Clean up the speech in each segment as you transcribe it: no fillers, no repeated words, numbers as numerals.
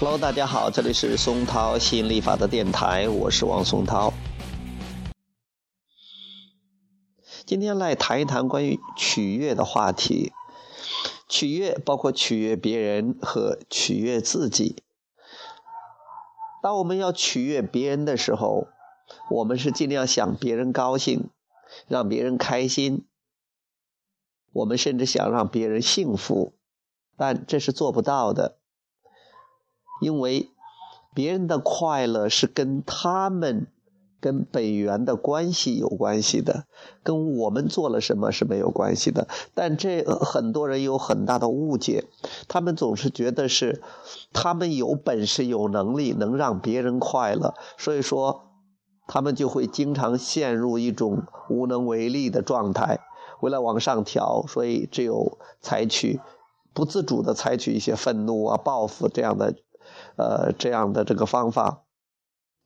Hello， 大家好，这里是松涛吸引力法则电台，我是王松涛。今天来谈一谈关于取悦的话题。取悦包括取悦别人和取悦自己。当我们要取悦别人的时候，我们是尽量想别人高兴，让别人开心，我们甚至想让别人幸福，但这是做不到的。因为别人的快乐是跟他们跟本源的关系有关系的，跟我们做了什么是没有关系的。但这很多人有很大的误解，他们总是觉得是他们有本事有能力能让别人快乐，所以说他们就会经常陷入一种无能为力的状态。为了往上调，所以只有不自主地采取一些愤怒啊、报复这样的这个方法，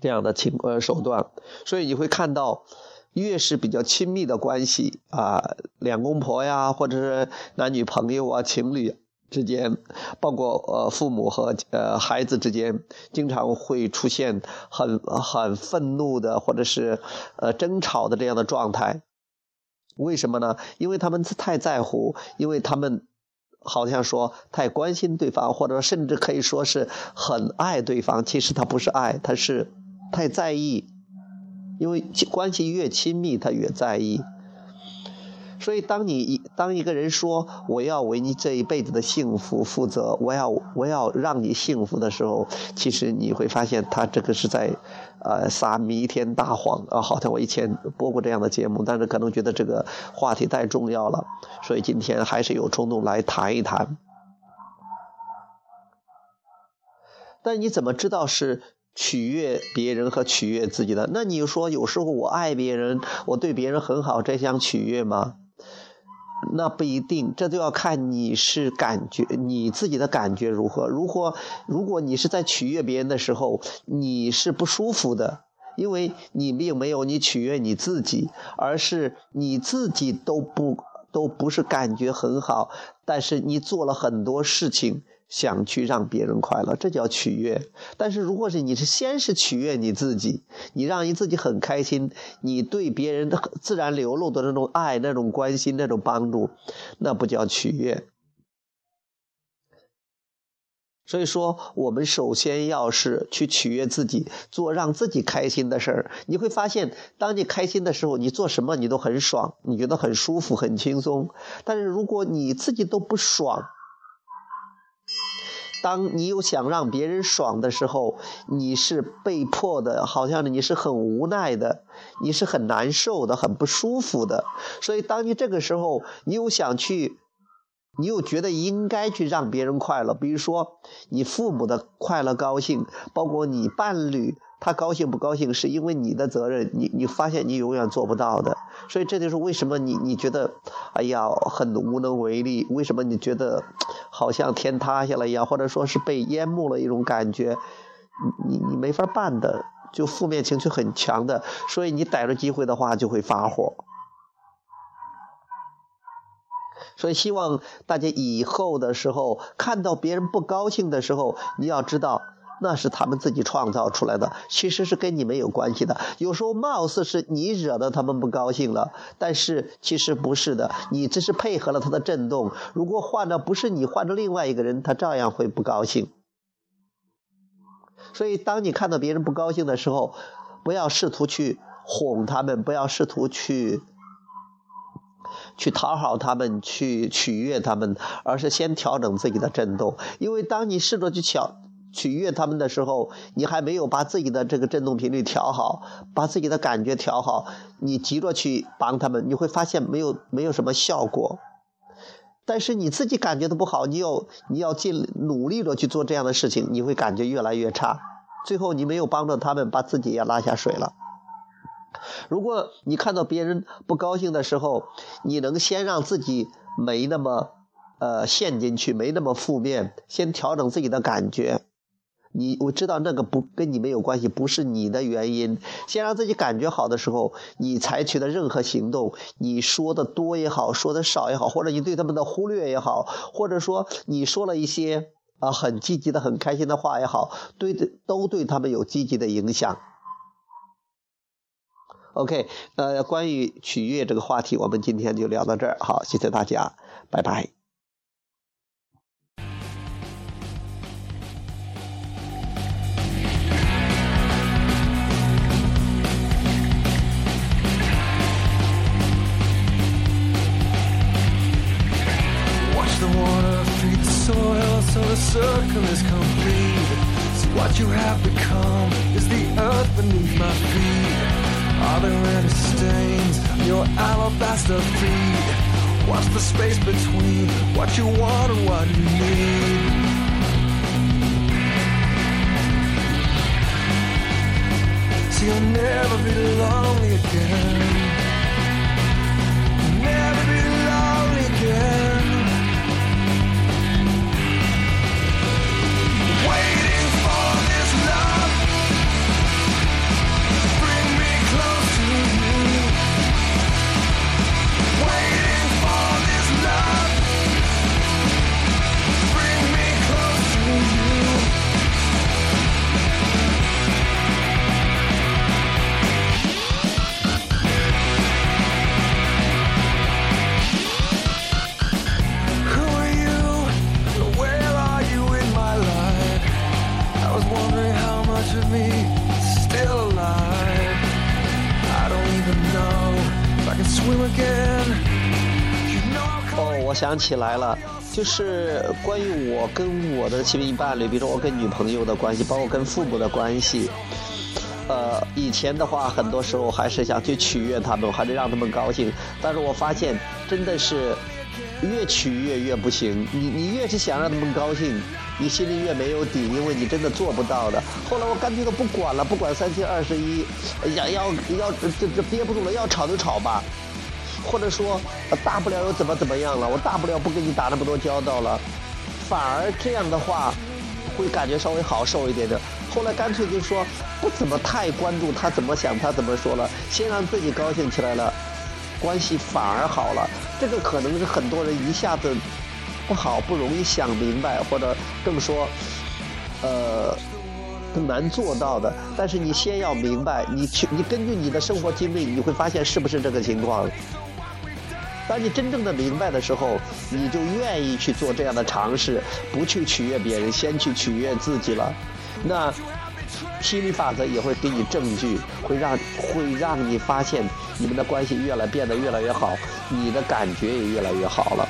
这样的手段。所以你会看到越是比较亲密的关系啊，两公婆呀，或者是男女朋友啊、情侣之间，包括父母和孩子之间，经常会出现很愤怒的或者是争吵的这样的状态。为什么呢？因为他们太在乎，因为他们好像说太关心对方，或者甚至可以说是很爱对方，其实他不是爱，他是太在意。因为关系越亲密他越在意。所以当一个人说我要为你这一辈子的幸福负责，我要让你幸福的时候，其实你会发现他这个是在撒弥天大谎啊！好像我以前播过这样的节目，但是可能觉得这个话题太重要了，所以今天还是有冲动来谈一谈。但你怎么知道是取悦别人和取悦自己的？那你说有时候我爱别人，我对别人很好，这项取悦吗？那不一定，这就要看你自己的感觉如何。如果你是在取悦别人的时候，你是不舒服的，因为你并没有你取悦你自己，而是你自己都不是感觉很好，但是你做了很多事情想去让别人快乐，这叫取悦。但是如果是你是先是取悦你自己，你让你自己很开心，你对别人自然流露的那种爱、那种关心、那种帮助，那不叫取悦。所以说我们首先要是去取悦自己，做让自己开心的事儿。你会发现当你开心的时候，你做什么你都很爽，你觉得很舒服、很轻松。但是如果你自己都不爽，当你又想让别人爽的时候，你是被迫的，好像你是很无奈的，你是很难受的、很不舒服的。所以当你这个时候你又觉得应该去让别人快乐，比如说你父母的快乐高兴，包括你伴侣他高兴不高兴，是因为你的责任，你发现你永远做不到的。所以这就是为什么你觉得哎呀很无能为力，为什么你觉得好像天塌下来一样，或者说是被淹没了一种感觉，你没法办的，就负面情绪很强的，所以你逮着机会的话就会发火。所以希望大家以后的时候看到别人不高兴的时候，你要知道那是他们自己创造出来的，其实是跟你没有关系的。有时候貌似是你惹得他们不高兴了，但是其实不是的，你只是配合了他的震动。如果换了不是你，换了另外一个人，他照样会不高兴。所以当你看到别人不高兴的时候，不要试图去哄他们，不要试图去讨好他们，去取悦他们，而是先调整自己的振动。因为当你试着去取悦他们的时候，你还没有把自己的这个振动频率调好，把自己的感觉调好，你急着去帮他们，你会发现没有什么效果。但是你自己感觉的不好，你要尽努力着去做这样的事情，你会感觉越来越差，最后你没有帮着他们，把自己也拉下水了。如果你看到别人不高兴的时候，你能先让自己没那么陷进去，没那么负面，先调整自己的感觉。我知道那个不跟你没有关系，不是你的原因。先让自己感觉好的时候，你采取的任何行动，你说的多也好，说的少也好，或者你对他们的忽略也好，或者说你说了一些啊，很积极的、很开心的话也好，都对他们有积极的影响。OK， 关于取悦这个话题，我们今天就聊到这儿。好，谢谢大家，拜拜。Circle is complete. So what you have become is the earth beneath my feet. Are there any stains on your alabaster feet? What's the space between what you want and what you need? So you'll never be lonely again. You'll never be lonely again.哦，我想起来了，就是关于我跟我的亲密伴侣，比如说我跟女朋友的关系，包括跟父母的关系。以前的话，很多时候还是想去取悦他们，还是让他们高兴。但是我发现，真的是越取悦越不行。你越是想让他们高兴，你心里越没有底，因为你真的做不到的。后来我干脆都不管了，不管3七21，要这憋不住了，要吵就吵吧。或者说，大不了又怎么样了？我大不了不跟你打那么多交道了，反而这样的话，会感觉稍微好受一点的。后来干脆就说，不怎么太关注他怎么想，他怎么说了，先让自己高兴起来了，关系反而好了。这个可能是很多人一下子不容易想明白，或者这么说，很难做到的。但是你先要明白，你根据你的生活经历，你会发现是不是这个情况。当你真正的明白的时候，你就愿意去做这样的尝试，不去取悦别人，先去取悦自己了。那吸引力法则也会给你证据，会让你发现你们的关系变得越来越好，你的感觉也越来越好了。